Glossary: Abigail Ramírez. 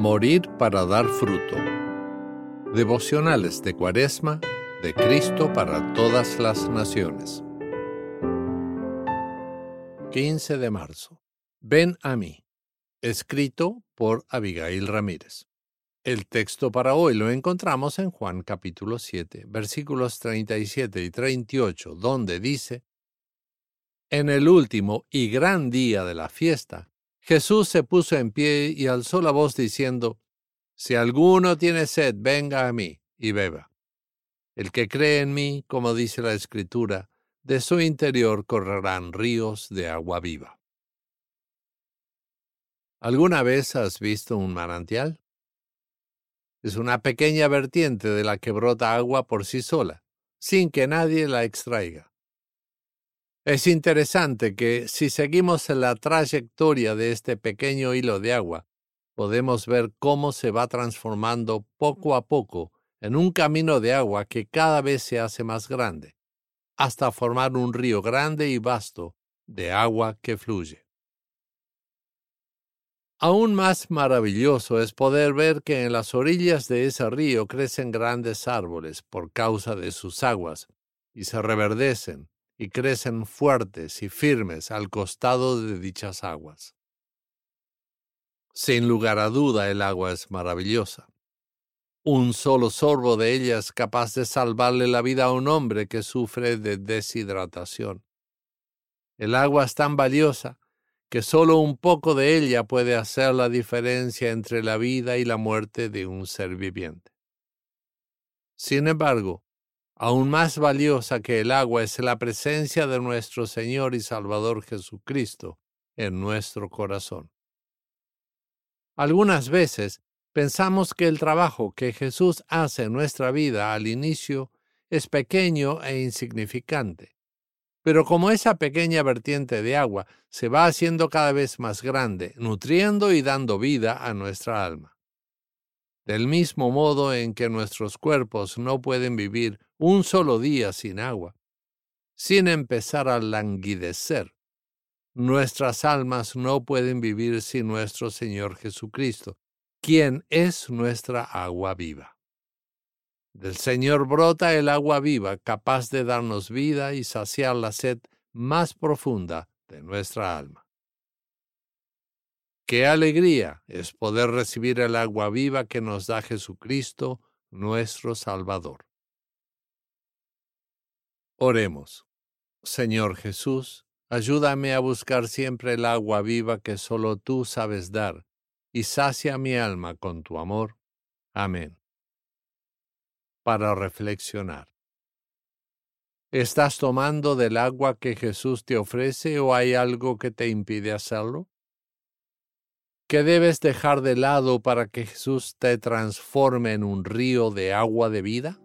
Morir para dar fruto. Devocionales de Cuaresma de Cristo para todas las naciones. 15 de marzo. Ven a mí. Escrito por Abigail Ramírez. El texto para hoy lo encontramos en Juan capítulo 7, versículos 37 y 38, donde dice: En el último y gran día de la fiesta, Jesús se puso en pie y alzó la voz diciendo: Si alguno tiene sed, venga a mí y beba. El que cree en mí, como dice la Escritura, de su interior correrán ríos de agua viva. ¿Alguna vez has visto un manantial? Es una pequeña vertiente de la que brota agua por sí sola, sin que nadie la extraiga. Es interesante que, si seguimos la trayectoria de este pequeño hilo de agua, podemos ver cómo se va transformando poco a poco en un camino de agua que cada vez se hace más grande, hasta formar un río grande y vasto de agua que fluye. Aún más maravilloso es poder ver que en las orillas de ese río crecen grandes árboles por causa de sus aguas, y se reverdecen y crecen fuertes y firmes al costado de dichas aguas. Sin lugar a duda, el agua es maravillosa. Un solo sorbo de ella es capaz de salvarle la vida a un hombre que sufre de deshidratación. El agua es tan valiosa que solo un poco de ella puede hacer la diferencia entre la vida y la muerte de un ser viviente. Sin embargo, aún más valiosa que el agua es la presencia de nuestro Señor y Salvador Jesucristo en nuestro corazón. Algunas veces pensamos que el trabajo que Jesús hace en nuestra vida al inicio es pequeño e insignificante. Pero como esa pequeña vertiente de agua se va haciendo cada vez más grande, nutriendo y dando vida a nuestra alma. Del mismo modo en que nuestros cuerpos no pueden vivir un solo día sin agua, sin empezar a languidecer, nuestras almas no pueden vivir sin nuestro Señor Jesucristo, quien es nuestra agua viva. Del Señor brota el agua viva, capaz de darnos vida y saciar la sed más profunda de nuestra alma. ¡Qué alegría es poder recibir el agua viva que nos da Jesucristo, nuestro Salvador! Oremos. Señor Jesús, ayúdame a buscar siempre el agua viva que solo tú sabes dar, y sacia mi alma con tu amor. Amén. Para reflexionar. ¿Estás tomando del agua que Jesús te ofrece o hay algo que te impide hacerlo? ¿Qué debes dejar de lado para que Jesús te transforme en un río de agua de vida?